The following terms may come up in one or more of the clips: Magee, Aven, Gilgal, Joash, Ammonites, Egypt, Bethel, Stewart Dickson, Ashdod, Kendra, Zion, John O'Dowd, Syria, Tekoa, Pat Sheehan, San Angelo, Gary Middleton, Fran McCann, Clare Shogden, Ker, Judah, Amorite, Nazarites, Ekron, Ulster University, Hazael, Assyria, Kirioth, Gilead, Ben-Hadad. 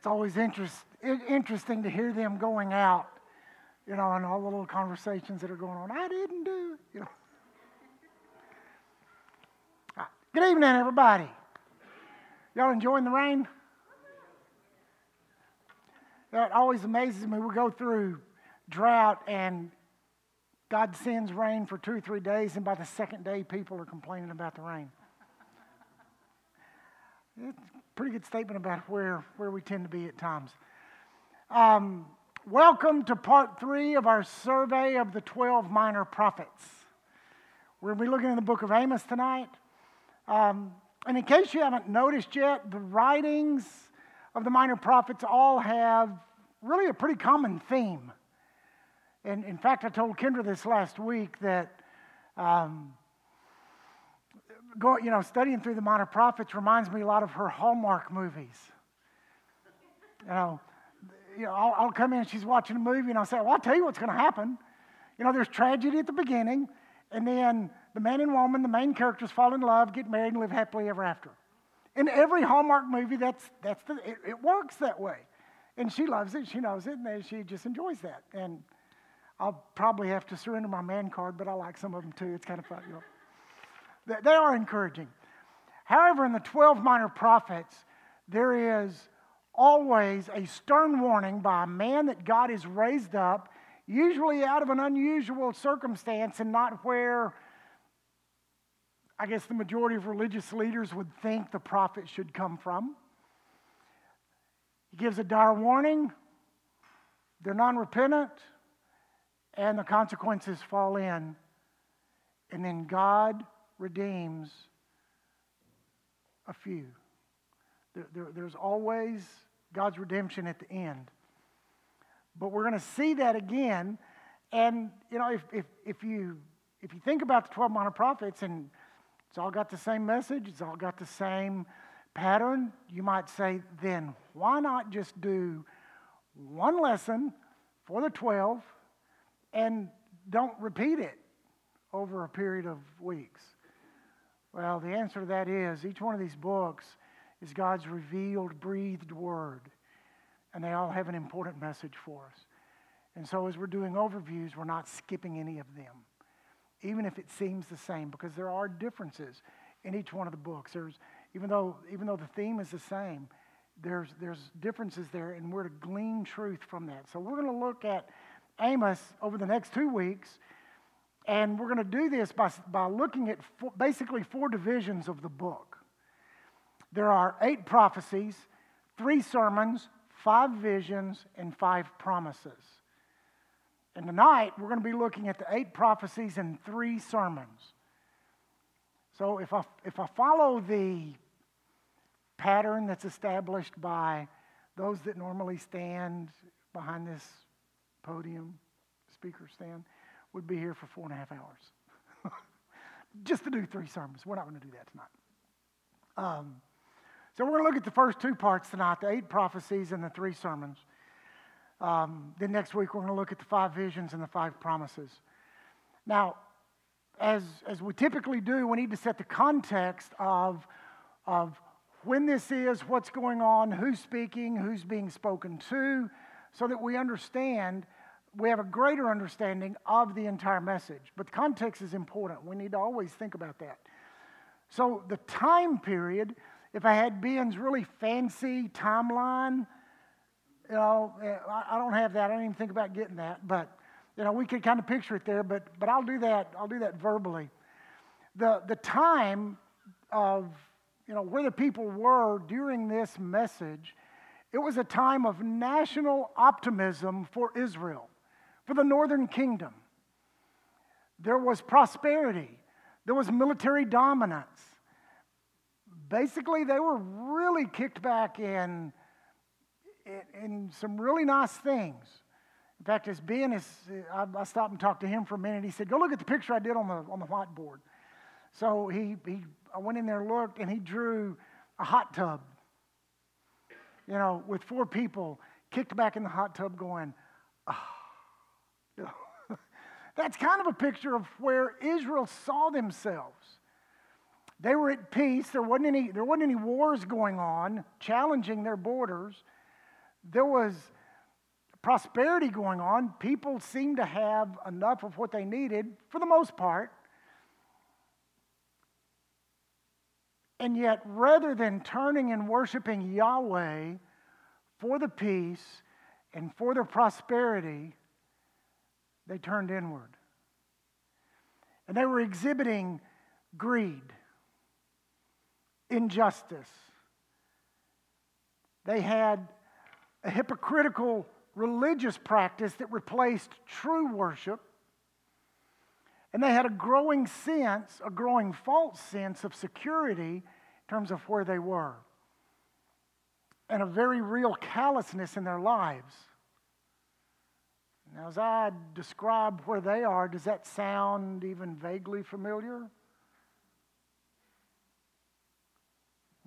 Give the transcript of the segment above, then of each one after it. It's always interesting to hear them going out, you know, and all the little conversations that are going on. I didn't do, you know. Good evening, everybody. Y'all enjoying the rain? That always amazes me. We go through drought and God sends rain for 2 or 3 days, and by the second day, people are complaining about the rain. It's a pretty good statement about where we tend to be at times. Welcome to part 3 of our survey of the 12 minor prophets. We're going to be looking in the book of Amos tonight. And in case you haven't noticed yet, the writings of the minor prophets all have really a pretty common theme. And in fact, I told Kendra this last week that studying through the minor prophets reminds me a lot of her Hallmark movies. You know, I'll come in, she's watching a movie, and I'll say, well, I'll tell you what's going to happen. You know, there's tragedy at the beginning, and then the man and woman, the main characters, fall in love, get married, and live happily ever after. In every Hallmark movie, it works that way. And she loves it, she knows it, and she just enjoys that. And I'll probably have to surrender my man card, but I like some of them too. It's kind of fun, you know. They are encouraging. However, in the 12 minor prophets, there is always a stern warning by a man that God has raised up, usually out of an unusual circumstance and not where, I guess, the majority of religious leaders would think the prophet should come from. He gives a dire warning. They're non-repentant, and the consequences fall in. And then God redeems a few. There's always God's redemption at the end. But we're going to see that again. And, you know, if you think about the 12 minor prophets, and it's all got the same message, it's all got the same pattern, you might say, then why not just do one lesson for the 12 and don't repeat it over a period of weeks? Well, the answer to that is each one of these books is God's revealed, breathed word, and they all have an important message for us. And so as we're doing overviews, we're not skipping any of them, even if it seems the same, because there are differences in each one of the books. There's even though the theme is the same, there's differences there, and we're to glean truth from that. So we're going to look at Amos over the next 2 weeks. And we're going to do this by looking at basically four divisions of the book. There are 8 prophecies, 3 sermons, 5 visions, and 5 promises. And tonight, we're going to be looking at the 8 prophecies and 3 sermons. So if I follow the pattern that's established by those that normally stand behind this podium, speaker stand, would be here for 4.5 hours just to do 3 sermons. We're not going to do that tonight. So we're going to look at the first 2 parts tonight, the 8 prophecies and the 3 sermons. Then next week we're going to look at the 5 visions and the 5 promises. Now, as we typically do, we need to set the context of when this is, what's going on, who's speaking, who's being spoken to, so that we have a greater understanding of the entire message. But the context is important. We need to always think about that. So the time period, if I had Ben's really fancy timeline, you know, I don't have that. I didn't even think about getting that. But, you know, we could kind of picture it there, but I'll do that. I'll do that verbally. The time of, you know, where the people were during this message, it was a time of national optimism for Israel. For the northern kingdom, there was prosperity. There was military dominance. Basically, they were really kicked back in some really nice things. In fact, as Ben, I stopped and talked to him for a minute. He said, "Go look at the picture I did on the whiteboard." So I went in there, looked, and he drew a hot tub. You know, with 4 people kicked back in the hot tub, going, "Ah." Oh. That's kind of a picture of where Israel saw themselves. They were at peace. There wasn't any wars going on, challenging their borders. there was prosperity going on. People seemed to have enough of what they needed, for the most part. And yet, rather than turning and worshiping Yahweh for the peace and for the prosperity, they turned inward. And they were exhibiting greed, injustice. They had a hypocritical religious practice that replaced true worship. And they had a growing false sense of security in terms of where they were. And a very real callousness in their lives. Now, as I describe where they are, does that sound even vaguely familiar?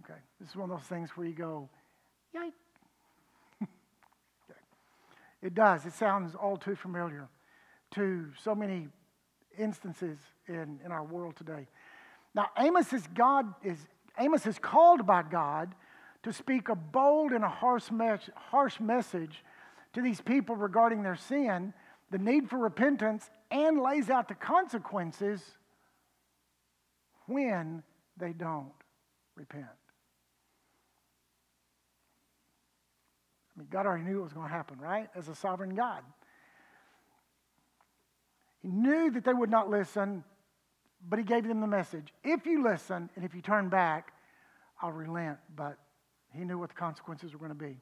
Okay, this is one of those things where you go, yikes. Okay. It does. It sounds all too familiar to so many instances in our world today. Now, Amos is called by God to speak a bold and a harsh message to these people regarding their sin, the need for repentance, and lays out the consequences when they don't repent. I mean, God already knew it was going to happen, right? As a sovereign God. He knew that they would not listen, but he gave them the message. If you listen and if you turn back, I'll relent. But he knew what the consequences were going to be.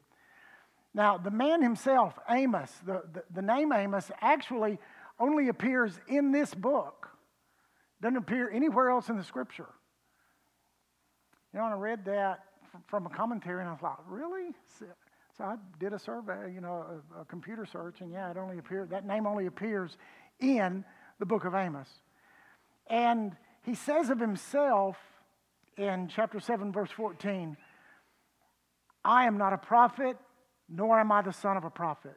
Now, the man himself, Amos, the name Amos, actually only appears in this book. Doesn't appear anywhere else in the Scripture. You know, and I read that from a commentary, and I thought, really? So I did a survey, a computer search, and yeah, that name only appears in the book of Amos. And he says of himself in chapter 7, verse 14, I am not a prophet, nor am I the son of a prophet,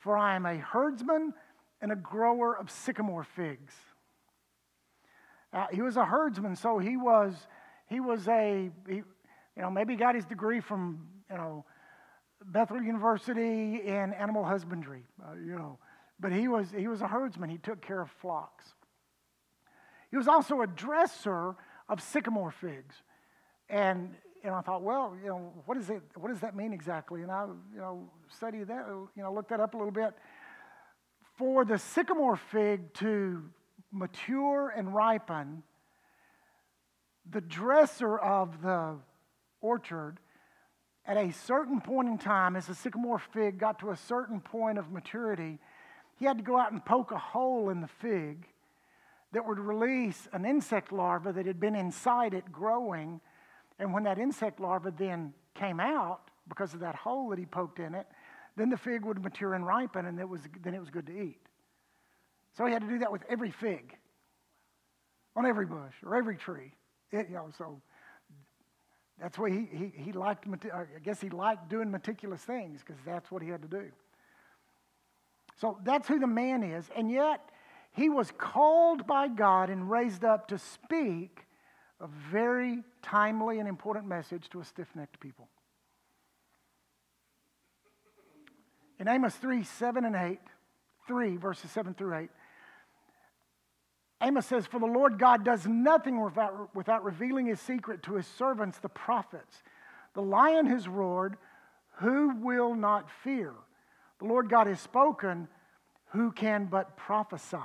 for I am a herdsman and a grower of sycamore figs. He was a herdsman, so he maybe got his degree from, Bethel University in animal husbandry, but he was a herdsman. He took care of flocks. He was also a dresser of sycamore figs, and I thought, well, what does that mean exactly? And I, studied that, looked that up a little bit. For the sycamore fig to mature and ripen, the dresser of the orchard, at a certain point in time, as the sycamore fig got to a certain point of maturity, he had to go out and poke a hole in the fig that would release an insect larva that had been inside it growing. And when that insect larva then came out, because of that hole that he poked in it, then the fig would mature and ripen, and then it was good to eat. So he had to do that with every fig, on every bush or every tree. So that's why he liked. I guess he liked doing meticulous things, because that's what he had to do. So that's who the man is, and yet he was called by God and raised up to speak a very timely and important message to a stiff-necked people. In Amos 3, verses 7 through 8, Amos says, For the Lord God does nothing without revealing his secret to his servants, the prophets. The lion has roared, who will not fear? The Lord God has spoken, who can but prophesy?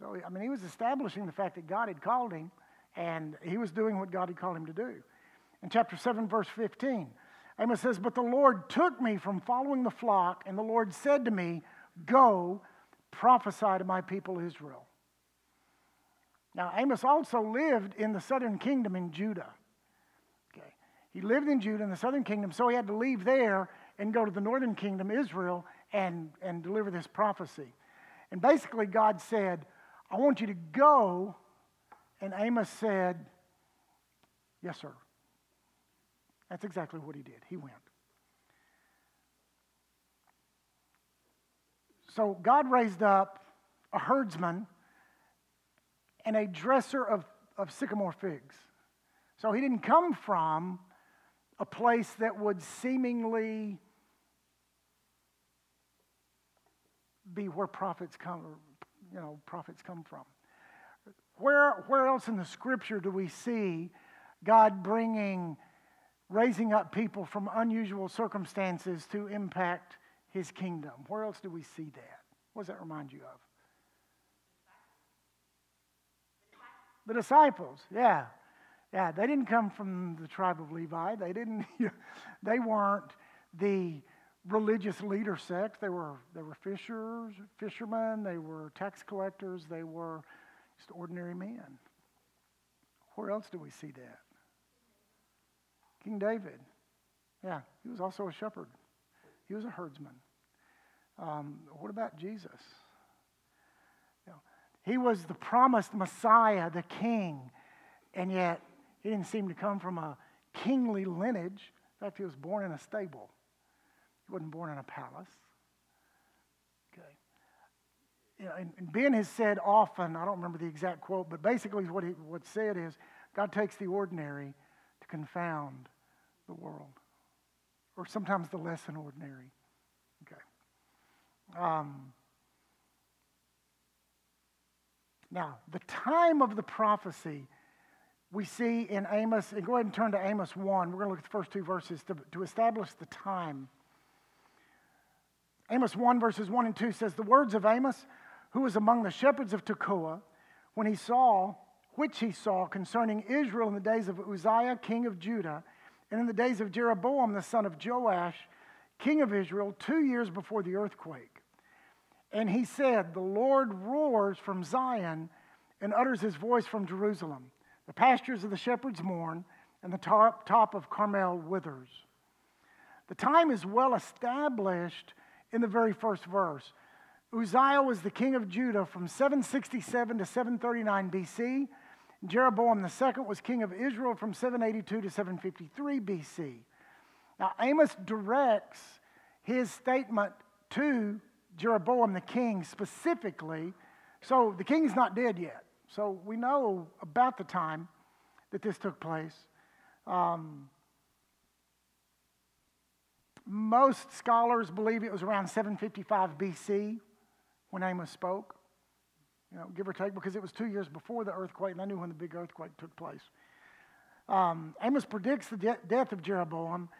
So, he was establishing the fact that God had called him, and he was doing what God had called him to do. In chapter 7, verse 15, Amos says, But the Lord took me from following the flock, and the Lord said to me, Go, prophesy to my people Israel. Now, Amos also lived in the southern kingdom in Judah. Okay. He lived in Judah in the southern kingdom, so he had to leave there and go to the northern kingdom, Israel, and deliver this prophecy. And basically, God said, I want you to go. And Amos said, yes, sir. That's exactly what he did. He went. So God raised up a herdsman and a dresser of sycamore figs. So he didn't come from a place that would seemingly be where prophets come, you know, prophets come from. Where else in the Scripture do we see God raising up people from unusual circumstances to impact His kingdom? Where else do we see that? What does that remind you of? The disciples, yeah. They didn't come from the tribe of Levi. They weren't the religious leader sect. They were fishermen. They were tax collectors. They were just ordinary men. Where else do we see that? King David, yeah, he was also a shepherd. He was a herdsman. What about Jesus? You know, he was the promised Messiah, the King, and yet he didn't seem to come from a kingly lineage. In fact, he was born in a stable. He wasn't born in a palace. Okay. You know, and Ben has said often, I don't remember the exact quote, but basically what's said is, God takes the ordinary to confound the world, or sometimes the less than ordinary. Okay. Now, the time of the prophecy we see in Amos, and go ahead and turn to Amos 1. We're going to look at the first two verses to establish the time. Amos 1, verses 1 and 2 says, "The words of Amos, who was among the shepherds of Tekoa, which he saw concerning Israel in the days of Uzziah, king of Judah, and in the days of Jeroboam, the son of Joash, king of Israel, 2 years before the earthquake. And he said, the Lord roars from Zion and utters his voice from Jerusalem. The pastures of the shepherds mourn, and the top of Carmel withers." The time is well established in the very first verse. Uzziah was the king of Judah from 767 to 739 BC. Jeroboam II was king of Israel from 782 to 753 BC. Now, Amos directs his statement to Jeroboam the king specifically. So the king's not dead yet. So we know about the time that this took place. Most scholars believe it was around 755 BC when Amos spoke, give or take, because it was 2 years before the earthquake, and I knew when the big earthquake took place. Amos predicts the death of Jeroboam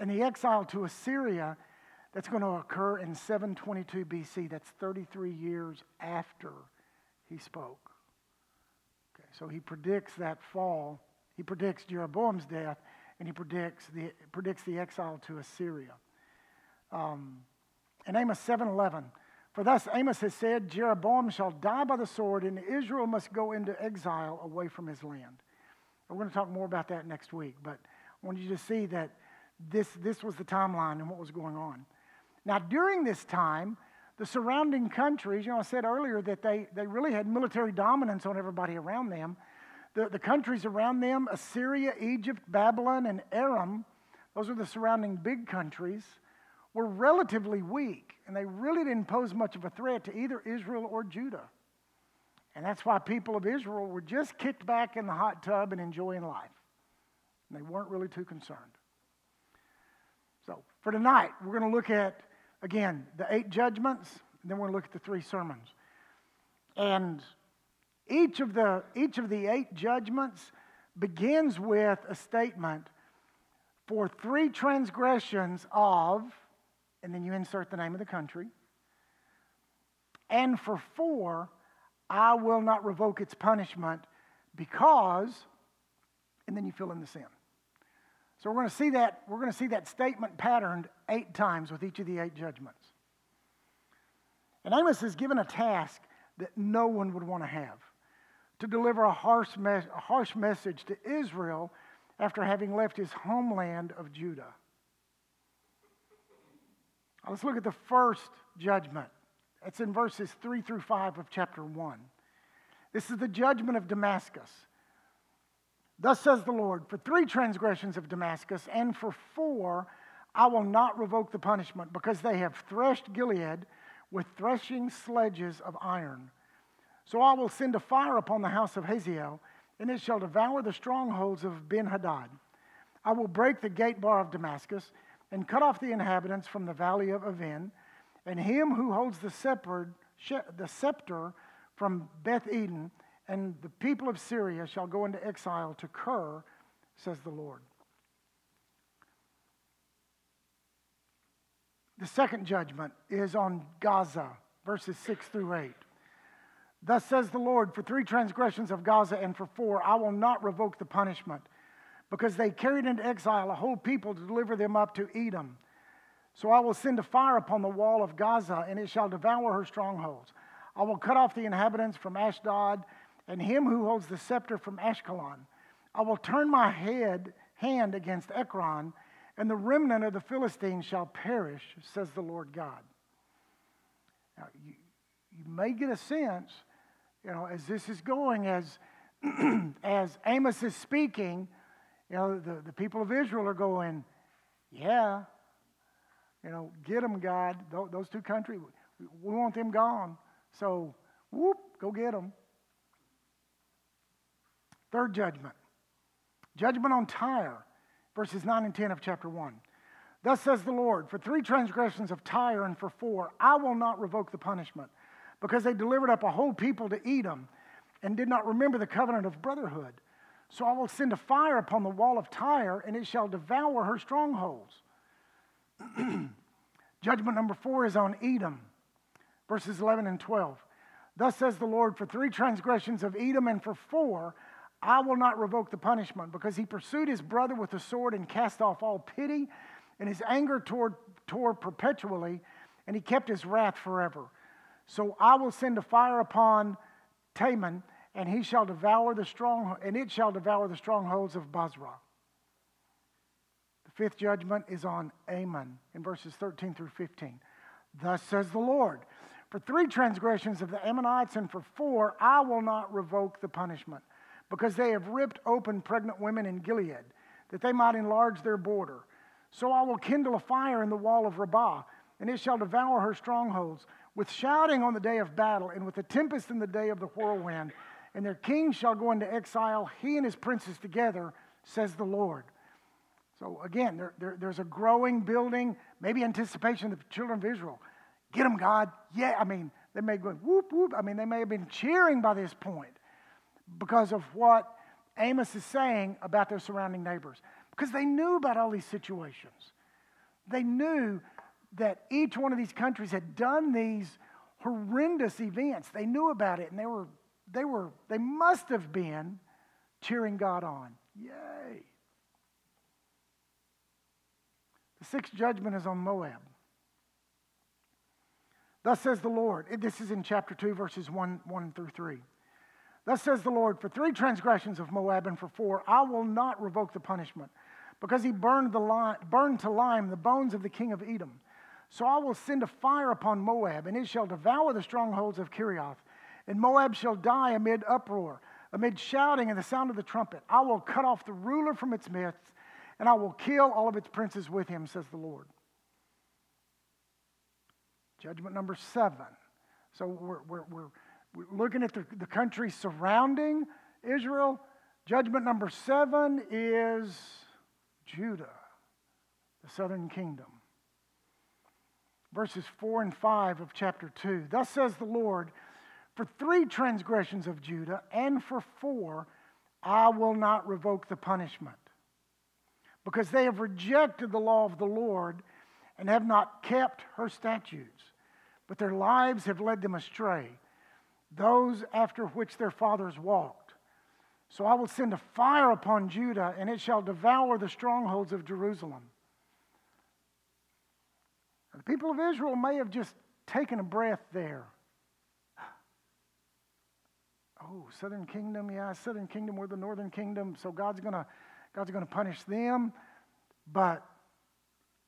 and the exile to Assyria that's going to occur in 722 BC. That's 33 years after he spoke. Okay, so he predicts that fall. He predicts Jeroboam's death, and he predicts the exile to Assyria. In Amos 7:11, "For thus Amos has said, Jeroboam shall die by the sword, and Israel must go into exile away from his land." We're going to talk more about that next week, but I wanted you to see that this was the timeline and what was going on. Now, during this time, the surrounding countries, I said earlier that they really had military dominance on everybody around them. The countries around them, Assyria, Egypt, Babylon, and Aram, those are the surrounding big countries, were relatively weak, and they really didn't pose much of a threat to either Israel or Judah. And that's why people of Israel were just kicked back in the hot tub and enjoying life. And they weren't really too concerned. So for tonight, we're going to look at, again, the 8 judgments, and then we're going to look at the 3 sermons. And each of the 8 judgments begins with a statement for 3 transgressions of, and then you insert the name of the country, and for 4, I will not revoke its punishment because, and then you fill in the sin. So we're going to see that statement patterned 8 times with each of the 8 judgments. And Amos is given a task that no one would want to have, to deliver a harsh message to Israel after having left his homeland of Judah. Now let's look at the first judgment. That's in verses 3 through 5 of chapter 1. This is the judgment of Damascus. "Thus says the Lord, for 3 transgressions of Damascus, and for 4 I will not revoke the punishment, because they have threshed Gilead with threshing sledges of iron. So I will send a fire upon the house of Hazael, and it shall devour the strongholds of Ben-Hadad. I will break the gate bar of Damascus and cut off the inhabitants from the valley of Aven, and him who holds the scepter from Beth Eden, and the people of Syria shall go into exile to Ker, says the Lord." The second judgment is on Gaza, verses 6-8. "Thus says the Lord, for 3 transgressions of Gaza and for 4, I will not revoke the punishment, because they carried into exile a whole people to deliver them up to Edom. So I will send a fire upon the wall of Gaza, and it shall devour her strongholds. I will cut off the inhabitants from Ashdod, and him who holds the scepter from Ashkelon. I will turn my hand against Ekron, and the remnant of the Philistines shall perish, says the Lord God." Now, you may get a sense, as this is going, as Amos is speaking, the people of Israel are going, yeah, get them, God. Those 2 countries, we want them gone. So, whoop, go get them. Third judgment. Judgment on Tyre, verses 9 and 10 of chapter 1. "Thus says the Lord, for 3 transgressions of Tyre and for 4, I will not revoke the punishment, because they delivered up a whole people to Edom and did not remember the covenant of brotherhood. So I will send a fire upon the wall of Tyre, and it shall devour her strongholds." Judgment number 4 is on Edom, verses 11 and 12. "Thus says the Lord, for 3 transgressions of Edom and for 4, I will not revoke the punishment, because he pursued his brother with the sword and cast off all pity, and his anger tore perpetually, and he kept his wrath forever. So I will send a fire upon Teman, and he shall devour the stronghold, and it shall devour the strongholds of Basra." The 5th judgment is on Ammon in verses 13-15. "Thus says the Lord, for 3 transgressions of the Ammonites, and for 4, I will not revoke the punishment, because they have ripped open pregnant women in Gilead, that they might enlarge their border. So I will kindle a fire in the wall of Rabbah, and it shall devour her strongholds, with shouting on the day of battle, and with a tempest in the day of the whirlwind. And their king shall go into exile, he and his princes together, says the Lord." So again, there's a growing building, maybe anticipation of the children of Israel. Get them, God. Yeah, they may go whoop, whoop. They may have been cheering by this point because of what Amos is saying about their surrounding neighbors. Because they knew about all these situations. They knew that each one of these countries had done these horrendous events. They knew about it, and they must have been cheering God on. Yay! The 6th judgment is on Moab. "Thus says the Lord," this is in chapter 2, verses 1-3. "Thus says the Lord, for 3 transgressions of Moab and for 4, I will not revoke the punishment, because he burned to lime the bones of the king of Edom. So I will send a fire upon Moab, and it shall devour the strongholds of Kirioth. And Moab shall die amid uproar, amid shouting and the sound of the trumpet. I will cut off the ruler from its midst, and I will kill all of its princes with him, says the Lord." Judgment number 7. So we're looking at the country surrounding Israel. Judgment number 7 is Judah, the southern kingdom. Verses 4 and 5 of chapter 2. "Thus says the Lord, for 3 transgressions of Judah, and for 4, I will not revoke the punishment, because they have rejected the law of the Lord and have not kept her statutes, but their lives have led them astray, those after which their fathers walked. So I will send a fire upon Judah, and it shall devour the strongholds of Jerusalem." The people of Israel may have just taken a breath there. Oh, southern kingdom, yeah, southern kingdom, we're the northern kingdom, so God's gonna punish them. But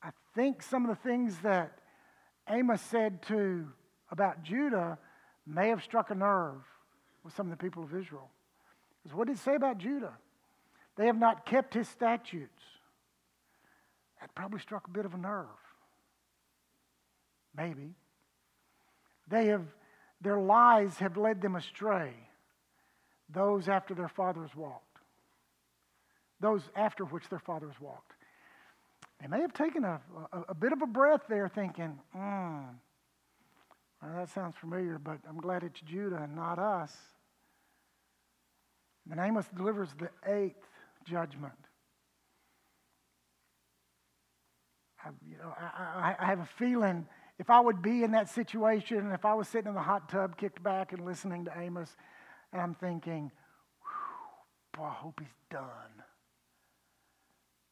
I think some of the things that Amos said about Judah may have struck a nerve with some of the people of Israel. Because what did it say about Judah? They have not kept his statutes. That probably struck a bit of a nerve. Maybe. Their lies have led them astray, those after their fathers walked. those after which their fathers walked. They may have taken a bit of a breath there thinking, well, that sounds familiar, but I'm glad it's Judah and not us. Then Amos delivers the eighth judgment. I have a feeling if I would be in that situation, if I was sitting in the hot tub, kicked back and listening to Amos, and I'm thinking, boy, I hope he's done.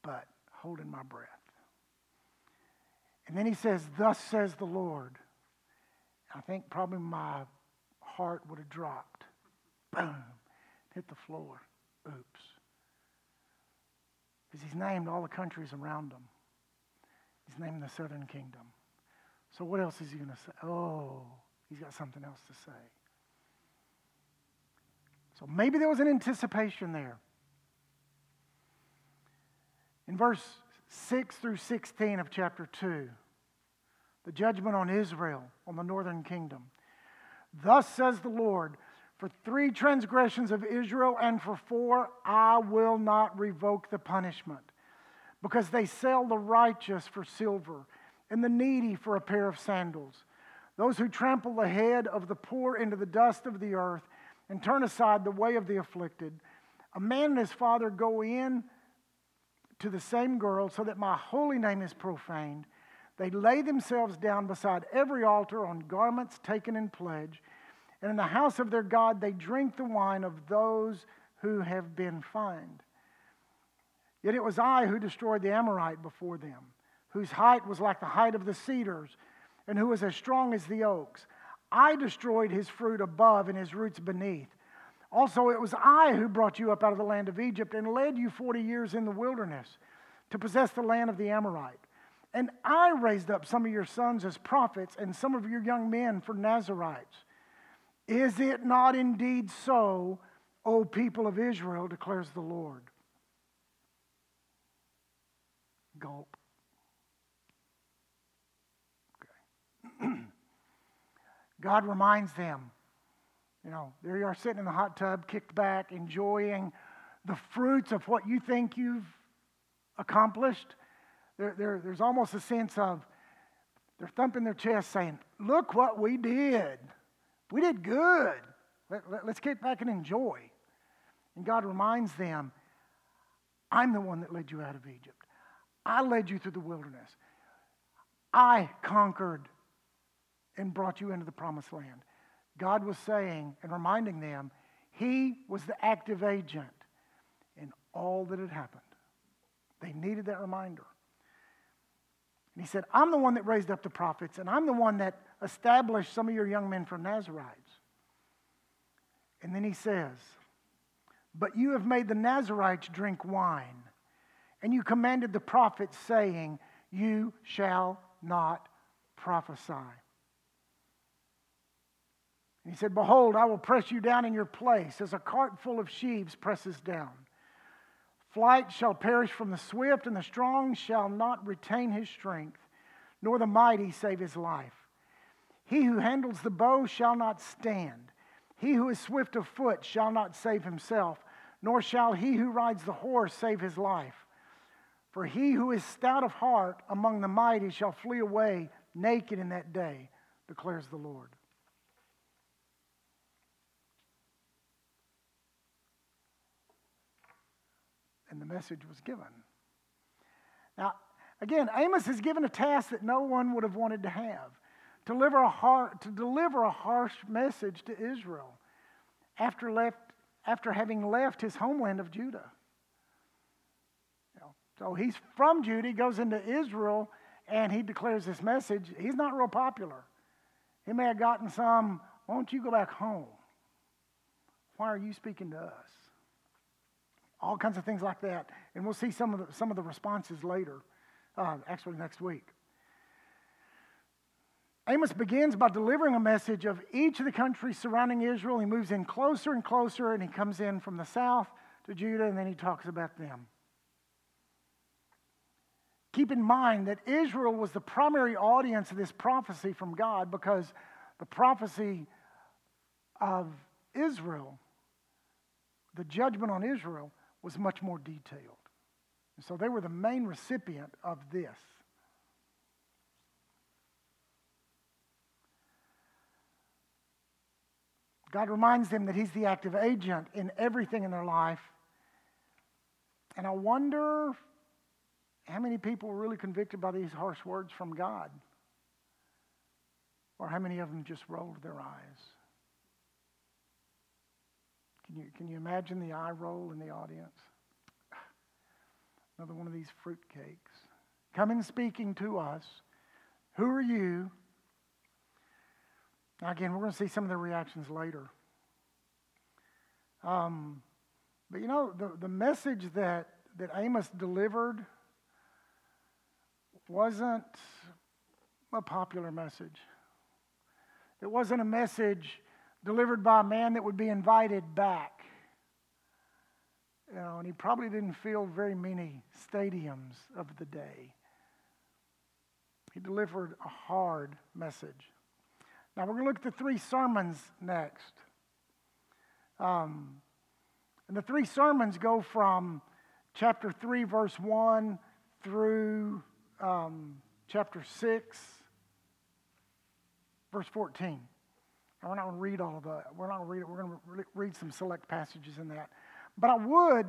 But holding my breath. And then he says, "Thus says the Lord." I think probably my heart would have dropped. Boom. Hit the floor. Oops. Because he's named all the countries around him. He's named the southern kingdom. So what else is he going to say? Oh, he's got something else to say. So maybe there was an anticipation there. In verse 6 through 16 of chapter 2, the judgment on Israel, on the northern kingdom. Thus says the Lord, for 3 transgressions of Israel and for 4, I will not revoke the punishment, because they sell the righteous for silver and the needy for a pair of sandals. Those who trample the head of the poor into the dust of the earth and turn aside the way of the afflicted. A man and his father go in to the same girl so that my holy name is profaned. They lay themselves down beside every altar on garments taken in pledge. And in the house of their God they drink the wine of those who have been fined. Yet it was I who destroyed the Amorite before them, whose height was like the height of the cedars, and who was as strong as the oaks. I destroyed his fruit above and his roots beneath. Also it was I who brought you up out of the land of Egypt and led you 40 years in the wilderness to possess the land of the Amorite. And I raised up some of your sons as prophets and some of your young men for Nazarites. Is it not indeed so, O people of Israel, declares the Lord? Gulp. Okay. God reminds them, there you are sitting in the hot tub, kicked back, enjoying the fruits of what you think you've accomplished. There's almost a sense of, they're thumping their chest saying, look what we did. We did good. Let's get back and enjoy. And God reminds them, I'm the one that led you out of Egypt. I led you through the wilderness. I conquered and brought you into the promised land. God was saying and reminding them, He was the active agent in all that had happened. They needed that reminder. And He said, I'm the one that raised up the prophets, and I'm the one that established some of your young men from Nazarites. And then He says, but you have made the Nazarites drink wine. And you commanded the prophets, saying, you shall not prophesy. And He said, behold, I will press you down in your place, as a cart full of sheaves presses down. Flight shall perish from the swift, and the strong shall not retain his strength, nor the mighty save his life. He who handles the bow shall not stand. He who is swift of foot shall not save himself, nor shall he who rides the horse save his life. For he who is stout of heart among the mighty shall flee away naked in that day, declares the Lord. And the message was given. Now, again, Amos is given a task that no one would have wanted to have, to deliver a harsh message to Israel after having left his homeland of Judah. So he's from Judah, he goes into Israel, and he declares this message. He's not real popular. He may have gotten some, won't you go back home? Why are you speaking to us? All kinds of things like that. And we'll see some of the responses later, actually next week. Amos begins by delivering a message of each of the countries surrounding Israel. He moves in closer and closer, and he comes in from the south to Judah, and then he talks about them. Keep in mind that Israel was the primary audience of this prophecy from God, because the prophecy of Israel, the judgment on Israel, was much more detailed. And so they were the main recipient of this. God reminds them that he's the active agent in everything in their life. And I wonder how many people were really convicted by these harsh words from God, or how many of them just rolled their eyes. Can you imagine the eye roll in the audience? Another one of these fruitcakes. Coming speaking to us. Who are you? Now again, we're going to see some of the reactions later. But you know, the message that Amos delivered wasn't a popular message. It wasn't a message delivered by a man that would be invited back. You know, and he probably didn't fill very many stadiums of the day. He delivered a hard message. Now, we're going to look at the three sermons next. And the three sermons go from chapter 3, verse 1 through chapter 6, verse 14. Now, we're not going to read all of that. We're not going to read it. We're going to read some select passages in that. But I would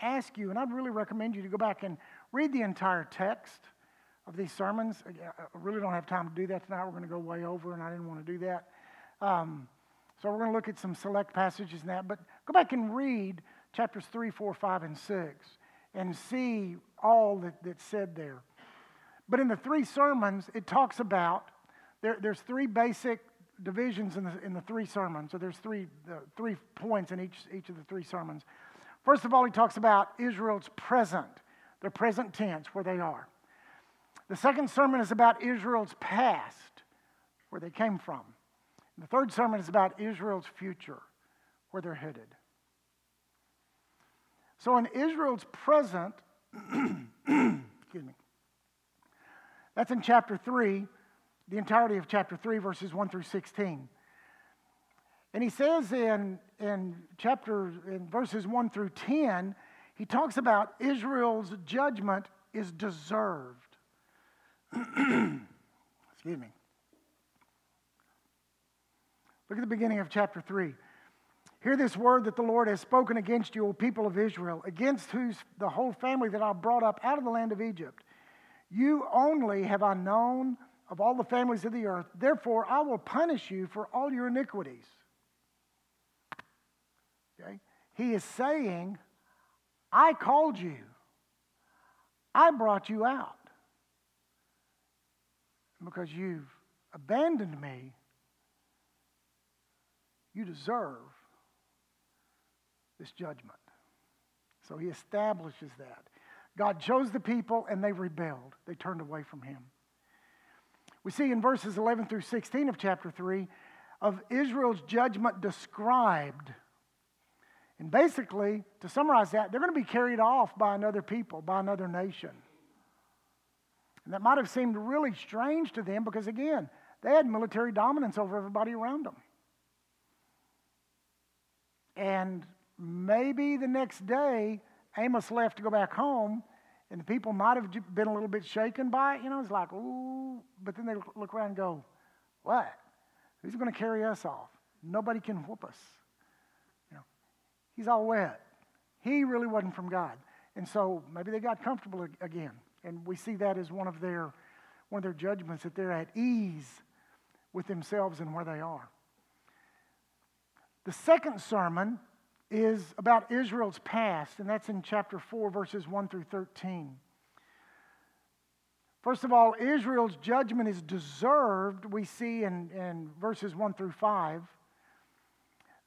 ask you, and I'd really recommend you to go back and read the entire text of these sermons. I really don't have time to do that tonight. We're going to go way over, and I didn't want to do that. So we're going to look at some select passages in that. But go back and read chapters 3, 4, 5, and 6 and see all that's said there. But in the three sermons, it talks about, there's three basic divisions in the three sermons. So there's three points in each of the three sermons. First of all, he talks about Israel's present, their present tense, where they are. The second sermon is about Israel's past, where they came from. And the third sermon is about Israel's future, where they're headed. So in Israel's present, excuse me, that's in chapter 3, the entirety of chapter 3, verses 1 through 16. And he says in verses 1 through 10, he talks about Israel's judgment is deserved. Excuse me. Look at the beginning of chapter 3. Hear this word that the Lord has spoken against you, O people of Israel, against whose the whole family that I brought up out of the land of Egypt. You only have I known of all the families of the earth. Therefore, I will punish you for all your iniquities. Okay? He is saying, I called you. I brought you out. Because you've abandoned me, you deserve this judgment. So he establishes that. God chose the people and they rebelled. They turned away from him. We see in verses 11 through 16 of chapter 3 of Israel's judgment described. And basically, to summarize that, they're going to be carried off by another people, by another nation. And that might have seemed really strange to them because, again, they had military dominance over everybody around them. And maybe the next day, Amos left to go back home, and the people might have been a little bit shaken by it. You know, it's like, ooh. But then they look around and go, what? Who's going to carry us off? Nobody can whoop us. You know, he's all wet. He really wasn't from God. And so maybe they got comfortable again. And we see that as one of their judgments, that they're at ease with themselves and where they are. The second sermon is about Israel's past, and that's in chapter 4, verses 1 through 13. First of all, Israel's judgment is deserved, we see in verses 1 through 5.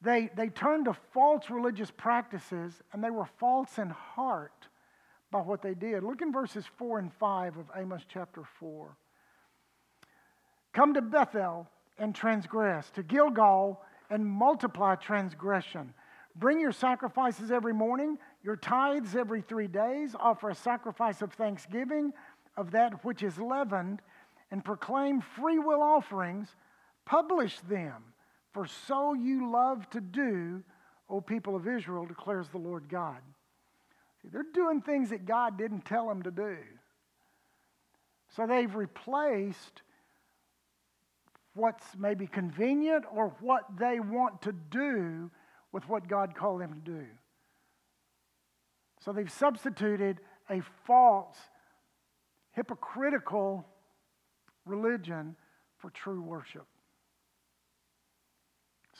They turned to false religious practices, and they were false in heart by what they did. Look in verses 4 and 5 of Amos chapter 4. Come to Bethel and transgress, to Gilgal and multiply transgression. Bring your sacrifices every morning, your tithes every 3 days. Offer a sacrifice of thanksgiving of that which is leavened, and proclaim free will offerings. Publish them, for so you love to do, O people of Israel, declares the Lord God. See, they're doing things that God didn't tell them to do. So they've replaced what's maybe convenient or what they want to do with what God called them to do. So they've substituted a false, hypocritical religion for true worship.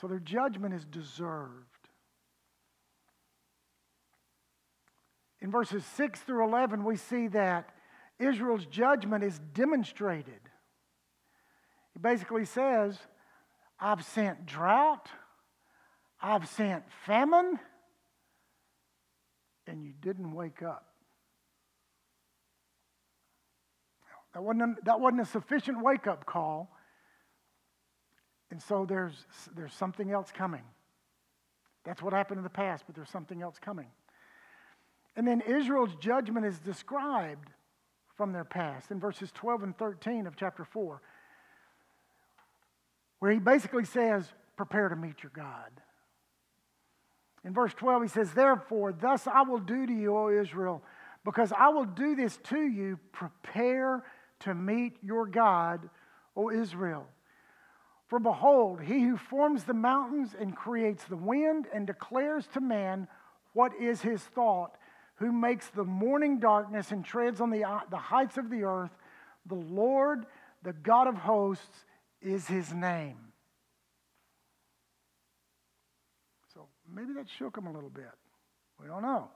So their judgment is deserved. In verses 6 through 11, we see that Israel's judgment is demonstrated. It basically says, I've sent drought, I've sent famine, and you didn't wake up. That wasn't a sufficient wake-up call, and so there's something else coming. That's what happened in the past, but there's something else coming. And then Israel's judgment is described from their past in verses 12 and 13 of chapter 4, where he basically says, prepare to meet your God. In verse 12, he says, therefore, thus I will do to you, O Israel, because I will do this to you, prepare to meet your God, O Israel. For behold, he who forms the mountains and creates the wind and declares to man what is his thought, who makes the morning darkness and treads on the heights of the earth, the Lord, the God of hosts, is his name. So maybe that shook him a little bit. We don't know.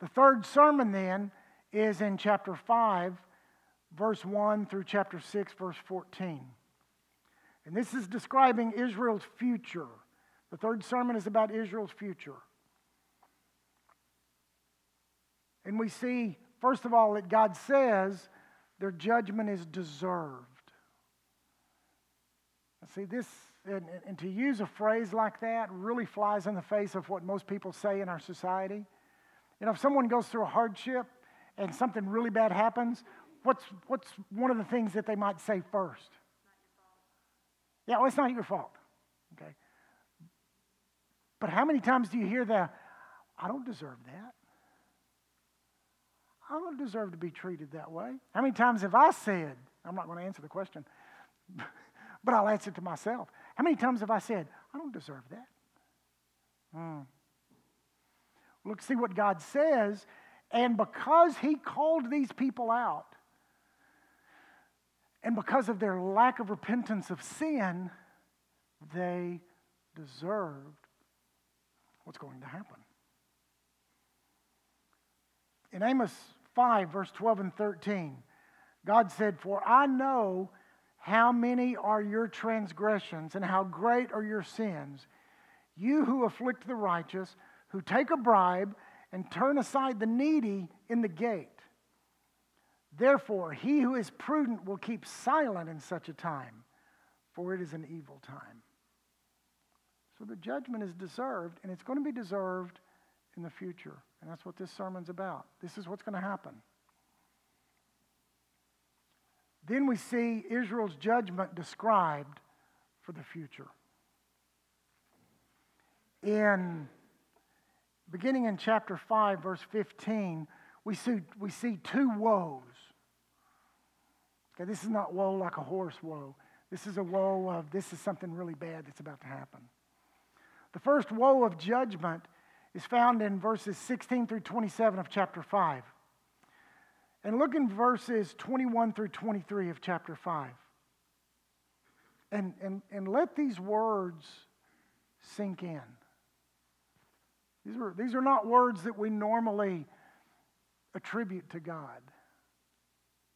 The third sermon then is in chapter 5, verse 1 through chapter 6, verse 14. And this is describing Israel's future. The third sermon is about Israel's future. And we see, first of all, that God says their judgment is deserved. See, this, and to use a phrase like that really flies in the face of what most people say in our society. You know, if someone goes through a hardship and something really bad happens, what's one of the things that they might say first? Yeah, well, it's not your fault. Okay. But how many times do you hear the, I don't deserve that. I don't deserve to be treated that way. How many times have I said, I'm not going to answer the question, but I'll answer it to myself. How many times have I said, I don't deserve that? Look, see what God says. And because he called these people out, and because of their lack of repentance of sin, they deserved what's going to happen. In Amos 5, verse 12 and 13, God said, for I know how many are your transgressions and how great are your sins, you who afflict the righteous, who take a bribe and turn aside the needy in the gate. Therefore, he who is prudent will keep silent in such a time, for it is an evil time. So the judgment is deserved, and it's going to be deserved in the future. And that's what this sermon's about. This is what's going to happen. Then we see Israel's judgment described for the future. Beginning in chapter 5, verse 15, we see two woes. Okay, this is not woe like a horse woe. This is a woe of, this is something really bad that's about to happen. The first woe of judgment is found in verses 16 through 27 of chapter 5. And look in verses 21 through 23 of chapter 5. And let these words sink in. These are not words that we normally attribute to God.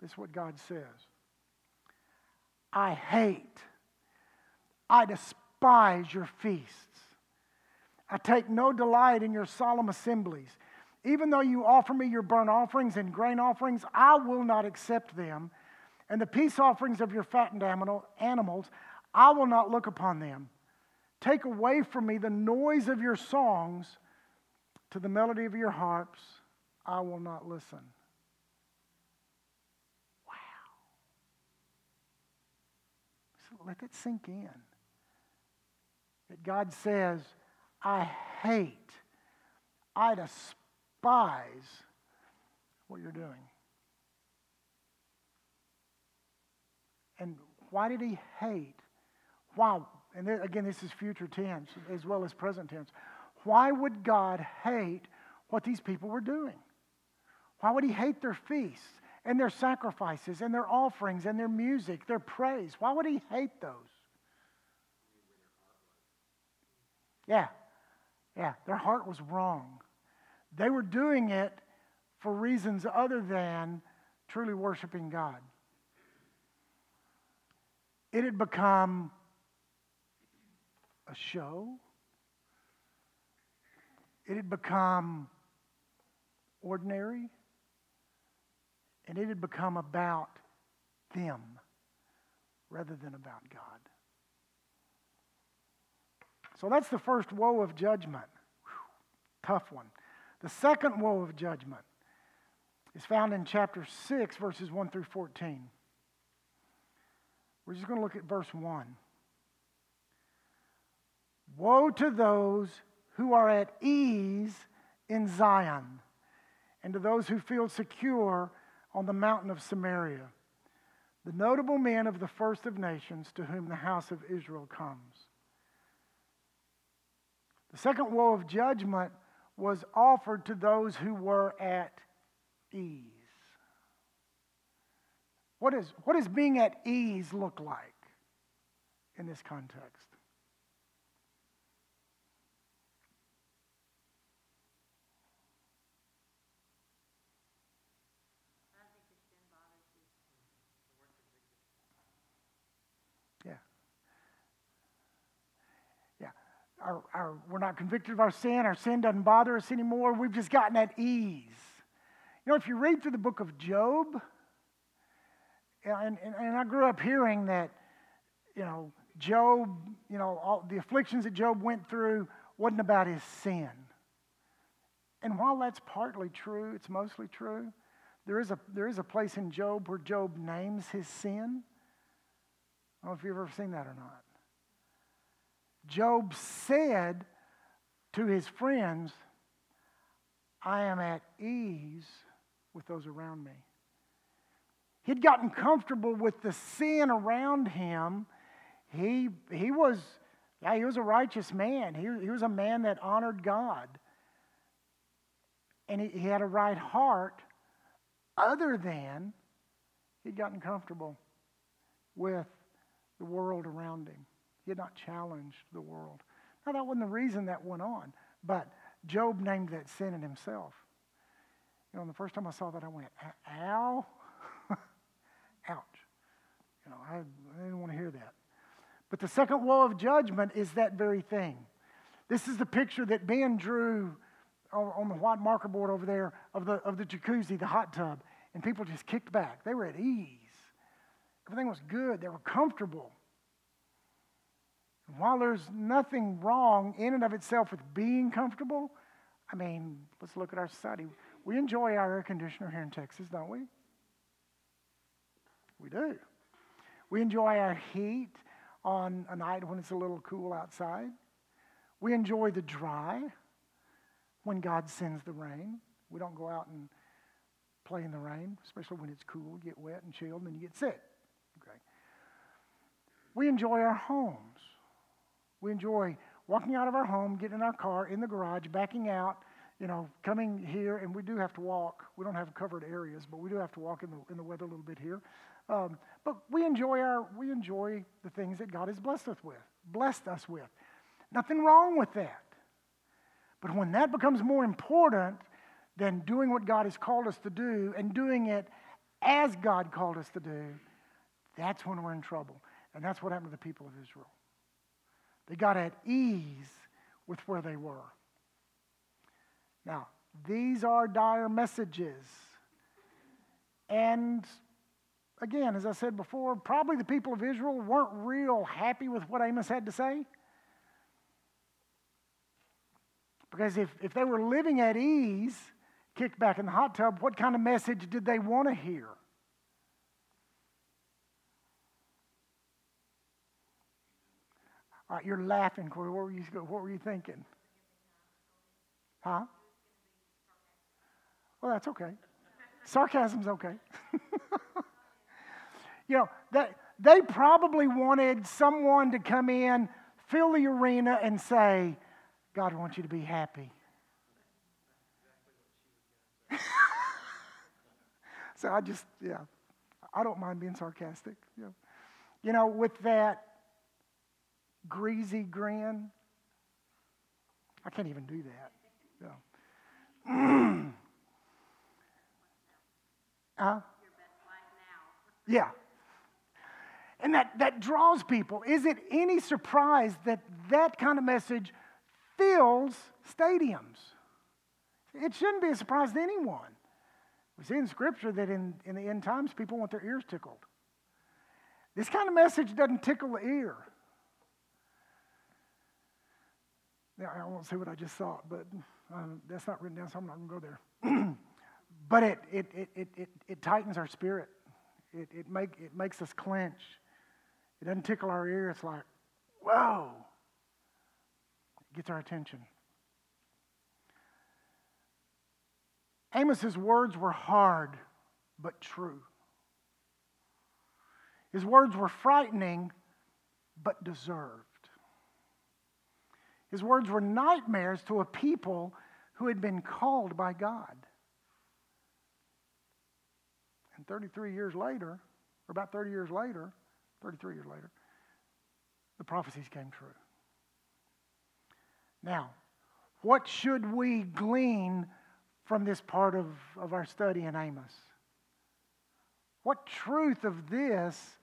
This is what God says. I hate, I despise your feasts. I take no delight in your solemn assemblies. Even though you offer me your burnt offerings and grain offerings, I will not accept them. And the peace offerings of your fattened animals, I will not look upon them. Take away from me the noise of your songs. To the melody of your harps, I will not listen. Wow. So let that sink in. That God says, I hate, I despise. despise what you're doing. And why did he hate? Why? And again, this is future tense as well as present tense. Why would God hate what these people were doing? Why would he hate their feasts and their sacrifices and their offerings and their music, their praise? Why would he hate those? Yeah, their heart was wrong. They were doing it for reasons other than truly worshiping God. It had become a show. It had become ordinary. And it had become about them rather than about God. So that's the first woe of judgment. Whew, tough one. The second woe of judgment is found in chapter 6, verses 1 through 14. We're just going to look at verse 1. Woe to those who are at ease in Zion, and to those who feel secure on the mountain of Samaria, the notable men of the first of nations to whom the house of Israel comes. The second woe of judgment was offered to those who were at ease. What does being at ease look like in this context? We're not convicted of our sin. Our sin doesn't bother us anymore. We've just gotten at ease. You know, if you read through the book of Job, and I grew up hearing that, you know, Job, you know, all the afflictions that Job went through wasn't about his sin. And while that's partly true, it's mostly true, there is a place in Job where Job names his sin. I don't know if you've ever seen that or not. Job said to his friends, I am at ease with those around me. He'd gotten comfortable with the sin around him. He was a righteous man. He was a man that honored God. And he had a right heart, other than he'd gotten comfortable with the world around him. He had not challenged the world. Now, that wasn't the reason that went on, but Job named that sin in himself. You know, and the first time I saw that, I went, ow, ouch. You know, I didn't want to hear that. But the second woe of judgment is that very thing. This is the picture that Ben drew on the white marker board over there of the jacuzzi, the hot tub, and people just kicked back. They were at ease. Everything was good. They were comfortable. While there's nothing wrong in and of itself with being comfortable, I mean, let's look at our society. We enjoy our air conditioner here in Texas, don't we? We do. We enjoy our heat on a night when it's a little cool outside. We enjoy the dry when God sends the rain. We don't go out and play in the rain, especially when it's cool, get wet and chilled, and then you get sick. Okay. We enjoy our homes. We enjoy walking out of our home, getting in our car, in the garage, backing out, you know, coming here, and we do have to walk. We don't have covered areas, but we do have to walk in the weather a little bit here. But we enjoy the things that God has blessed us with. Nothing wrong with that. But when that becomes more important than doing what God has called us to do and doing it as God called us to do, that's when we're in trouble. And that's what happened to the people of Israel. They got at ease with where they were. Now, these are dire messages. And again, as I said before, probably the people of Israel weren't real happy with what Amos had to say. Because if they were living at ease, kicked back in the hot tub, what kind of message did they want to hear? All right, you're laughing, Corey. What were you thinking? Huh? Well, that's okay. Sarcasm's okay. You know, they probably wanted someone to come in, fill the arena, and say, God wants you to be happy. So I don't mind being sarcastic. Yeah. You know, with that greasy grin, I can't even do that. Yeah. Yeah. And that draws people. Is it any surprise that kind of message fills stadiums? It shouldn't be a surprise to anyone. We see in Scripture that in the end times, people want their ears tickled. This kind of message doesn't tickle the ear. Now, I won't say what I just saw, but that's not written down, so I'm not going to go there. But it tightens our spirit. It makes us clench. It doesn't tickle our ear. It's like, whoa. It gets our attention. Amos's words were hard, but true. His words were frightening, but deserved. His words were nightmares to a people who had been called by God. And 33 years later, the prophecies came true. Now, what should we glean from this part of our study in Amos? What truth of this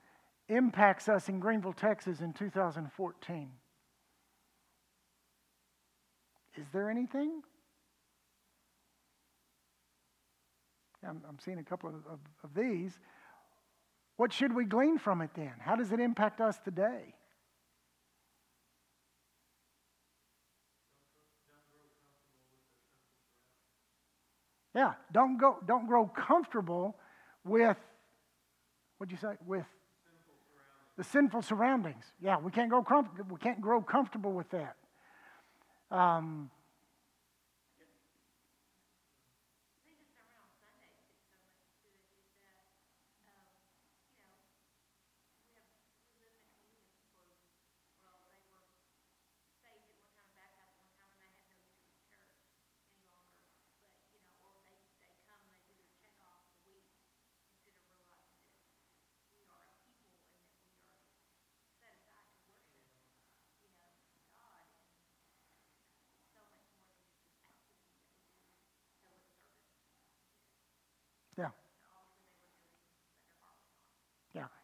impacts us in Greenville, Texas in 2014? Is there anything? I'm seeing a couple of these. What should we glean from it then? How does it impact us today? Yeah, don't grow comfortable with, what'd you say? With the sinful surroundings. Yeah, we can't grow comfortable with that.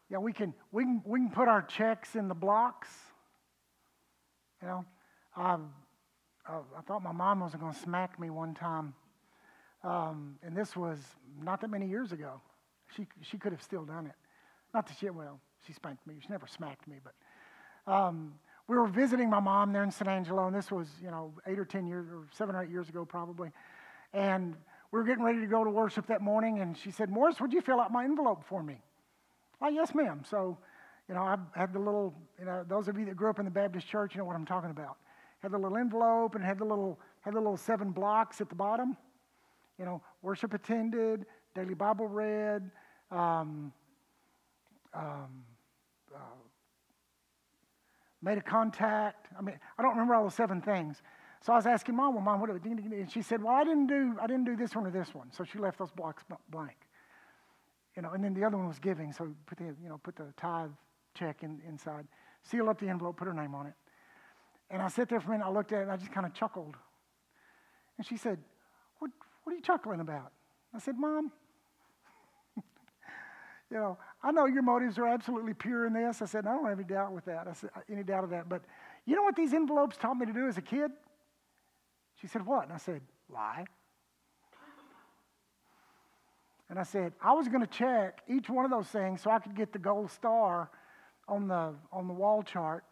Yeah, we can put our checks in the blocks. You know, I thought my mom was going to smack me one time, and this was not that many years ago. She could have still done it. Not that she spanked me. She never smacked me, but we were visiting my mom there in San Angelo, and this was 7 or 8 years ago probably, and we were getting ready to go to worship that morning, and she said, "Morris, would you fill out my envelope for me?" Oh, yes, ma'am. So, I had the little, those of you that grew up in the Baptist church, you know what I'm talking about. Had the little envelope and had the little 7 blocks at the bottom. Worship attended, daily Bible read, made a contact. I mean, I don't remember all the 7 things. So I was asking Mom, what do we do? And she said, well, I didn't do this one or this one. So she left those blocks blank. And then the other one was giving, so put the tithe check inside, seal up the envelope, put her name on it. And I sat there for a minute, I looked at it, and I just kind of chuckled. And she said, what are you chuckling about? I said, Mom, I know your motives are absolutely pure in this. I said, I don't have any doubt with that. I said, any doubt of that. But you know what these envelopes taught me to do as a kid? She said, what? And I said, lie. And I said, I was going to check each one of those things so I could get the gold star on the wall chart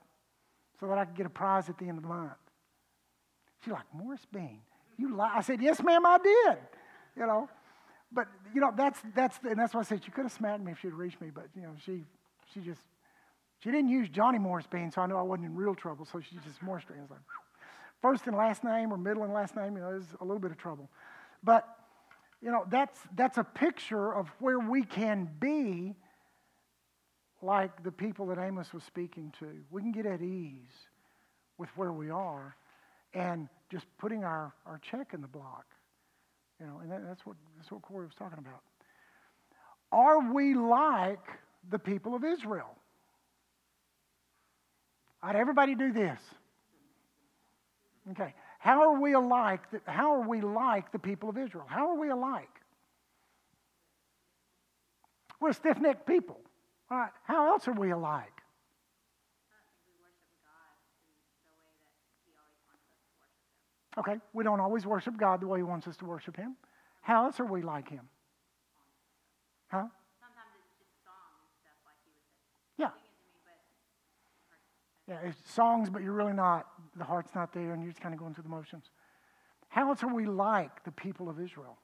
so that I could get a prize at the end of the month. She's like, Morris Bean, you lie. I said, yes, ma'am, I did. But, and that's why I said she could have smacked me if she had reached me. But, she didn't use Johnny Morris Bean, so I know I wasn't in real trouble. So she just Morris Bean. I was like, first and last name or middle and last name, there's a little bit of trouble. But, You know, that's a picture of where we can be like the people that Amos was speaking to. We can get at ease with where we are and just putting our check in the block. You know, and that's what Corey was talking about. Are we like the people of Israel? All right, everybody do this. Okay. How are we like the people of Israel? How are we alike? We're a stiff-necked people. All right. How else are we alike? Okay, we don't always worship God the way He wants us to worship Him. How else are we like Him? Huh? Sometimes it's just songs and stuff, like you would say. Yeah. Yeah, it's songs, but you're really not, the heart's not there, and you're just kind of going through the motions. How else are we like the people of Israel?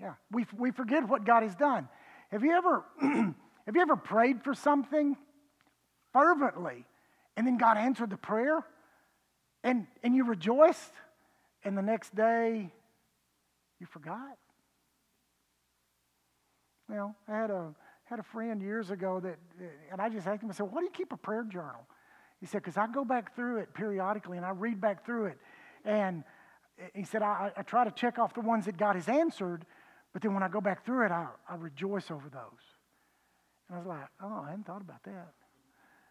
Yeah, we forget what God has done. Have you ever prayed for something fervently, and then God answered the prayer, and you rejoiced, and the next day you forgot? You know, I had a friend years ago that, and I just asked him, I said, "Why do you keep a prayer journal?" He said, "Because I go back through it periodically, and I read back through it, and he said I try to check off the ones that God has answered." But then when I go back through it, I rejoice over those. And I was like, oh, I hadn't thought about that.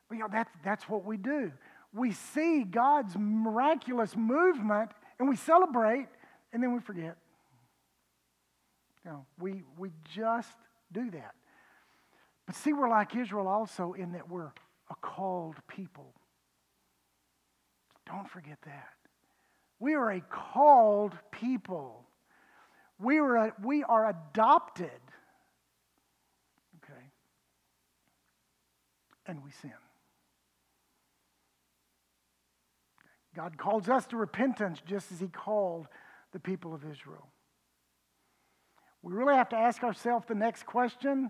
But, you know, that's what we do. We see God's miraculous movement, and we celebrate, and then we forget. You know, we just do that. But see, we're like Israel also in that we're a called people. Don't forget that. We are a called people. We are adopted, okay, and we sin. God calls us to repentance just as He called the people of Israel. We really have to ask ourselves the next question: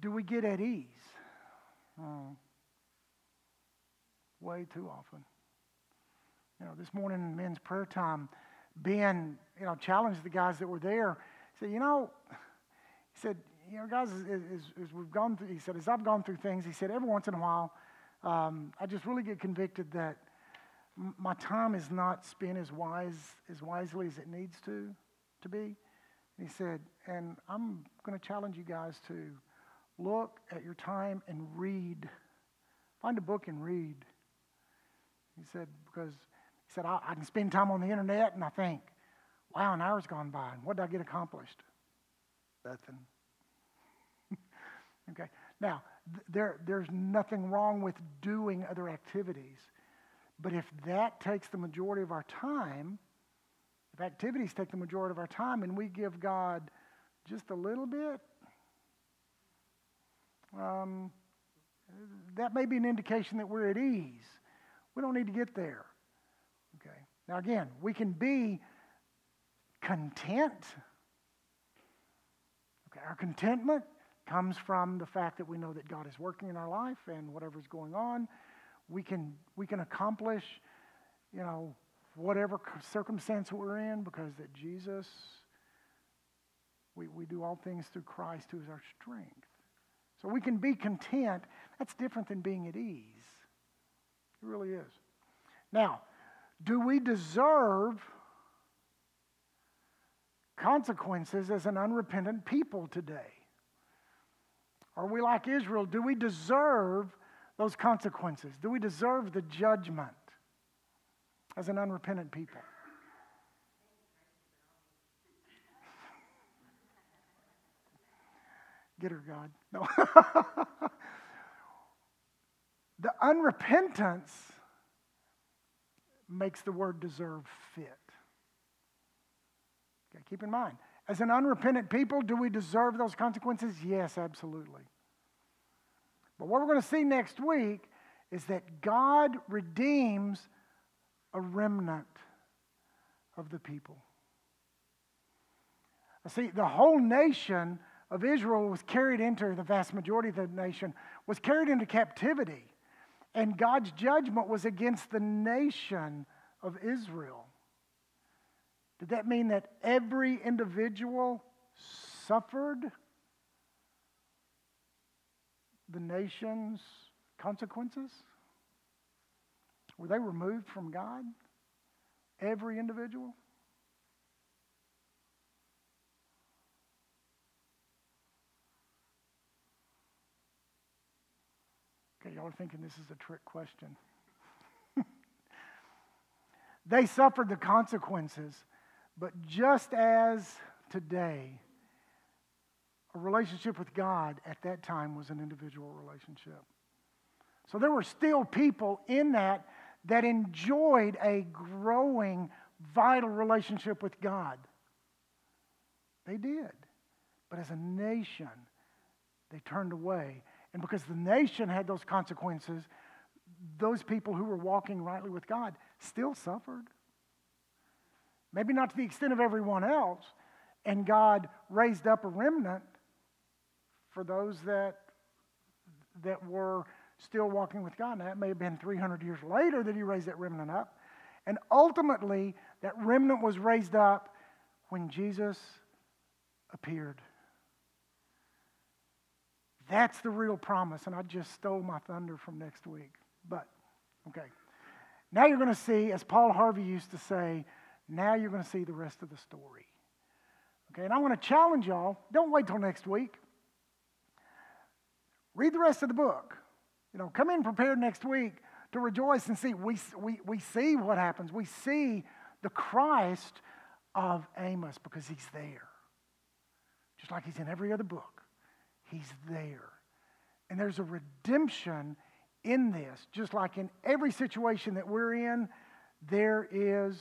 do we get at ease? Way too often. You know, this morning in men's prayer time, Ben, you know, challenged the guys that were there. He said, guys, as we've gone through, he said, as I've gone through things, he said, every once in a while, I just really get convicted that my time is not spent as wisely as it needs to be. And he said, and I'm going to challenge you guys to look at your time and read. Find a book and read. He said, because... He said, I can spend time on the internet, and I think, wow, an hour's gone by, and what did I get accomplished? Nothing. Okay. Now, there's nothing wrong with doing other activities, but if that takes the majority of our time, if activities take the majority of our time, and we give God just a little bit, that may be an indication that we're at ease. We don't need to get there. Okay. Now again, we can be content. Okay, our contentment comes from the fact that we know that God is working in our life and whatever's going on, we can accomplish, you know, whatever circumstance we're in, because that Jesus, we do all things through Christ who is our strength. So we can be content. That's different than being at ease. It really is. Now, do we deserve consequences as an unrepentant people today? Are we like Israel? Do we deserve those consequences? Do we deserve the judgment as an unrepentant people? Get her, God. No. The unrepentance makes the word deserve fit. Okay, keep in mind, as an unrepentant people, do we deserve those consequences? Yes, absolutely. But what we're going to see next week is that God redeems a remnant of the people. See, the whole nation of Israel was carried into, the vast majority of the nation, was carried into captivity. And God's judgment was against the nation of Israel. Did that mean that every individual suffered the nation's consequences? Were they removed from God? Every individual? Okay, y'all are thinking this is a trick question. They suffered the consequences, but just as today, a relationship with God at that time was an individual relationship. So there were still people in that enjoyed a growing, vital relationship with God. They did. But as a nation, they turned away. And because the nation had those consequences, those people who were walking rightly with God still suffered. Maybe not to the extent of everyone else. And God raised up a remnant for those that were still walking with God. Now, that may have been 300 years later that he raised that remnant up. And ultimately, that remnant was raised up when Jesus appeared. That's the real promise. And I just stole my thunder from next week. But, okay. Now you're going to see, as Paul Harvey used to say, now you're going to see the rest of the story. Okay, and I want to challenge y'all, don't wait till next week. Read the rest of the book. You know, come in prepared next week to rejoice and see. We see what happens. We see the Christ of Amos because he's there. Just like he's in every other book. He's there. And there's a redemption in this. Just like in every situation that we're in, there is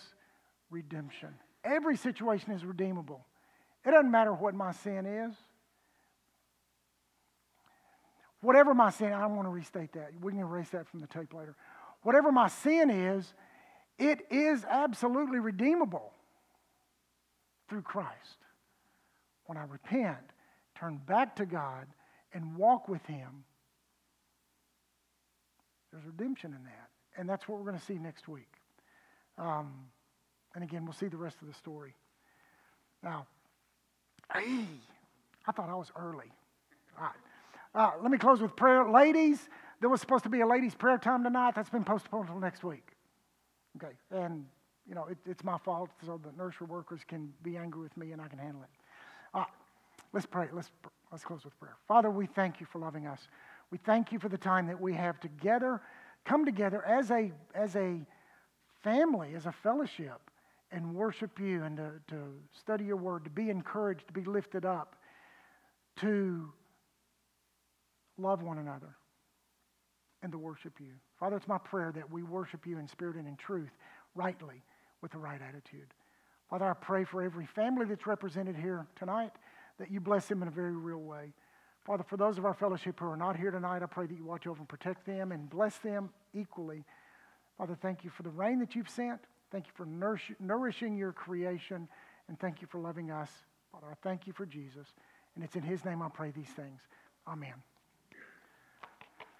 redemption. Every situation is redeemable. It doesn't matter what my sin is. Whatever my sin, I want to restate that. We can erase that from the tape later. Whatever my sin is, it is absolutely redeemable through Christ. When I repent, turn back to God, and walk with Him, there's redemption in that. And that's what we're going to see next week. And again, we'll see the rest of the story. Now, I thought I was early. All right. Let me close with prayer. Ladies, there was supposed to be a ladies' prayer time tonight. That's been postponed until next week. Okay. And, you know, it's my fault, so the nursery workers can be angry with me and I can handle it. All right. Let's pray. Let's close with prayer. Father, we thank you for loving us. We thank you for the time that we have together, come together as a family, as a fellowship, and worship you and to study your word, to be encouraged, to be lifted up, to love one another and to worship you. Father, it's my prayer that we worship you in spirit and in truth, rightly, with the right attitude. Father, I pray for every family that's represented here tonight, that you bless them in a very real way. Father, for those of our fellowship who are not here tonight, I pray that you watch over and protect them and bless them equally. Father, thank you for the rain that you've sent. Thank you for nourishing your creation. And thank you for loving us. Father, I thank you for Jesus. And it's in his name I pray these things. Amen.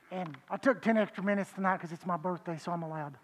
And I took 10 extra minutes tonight because it's my birthday, so I'm allowed.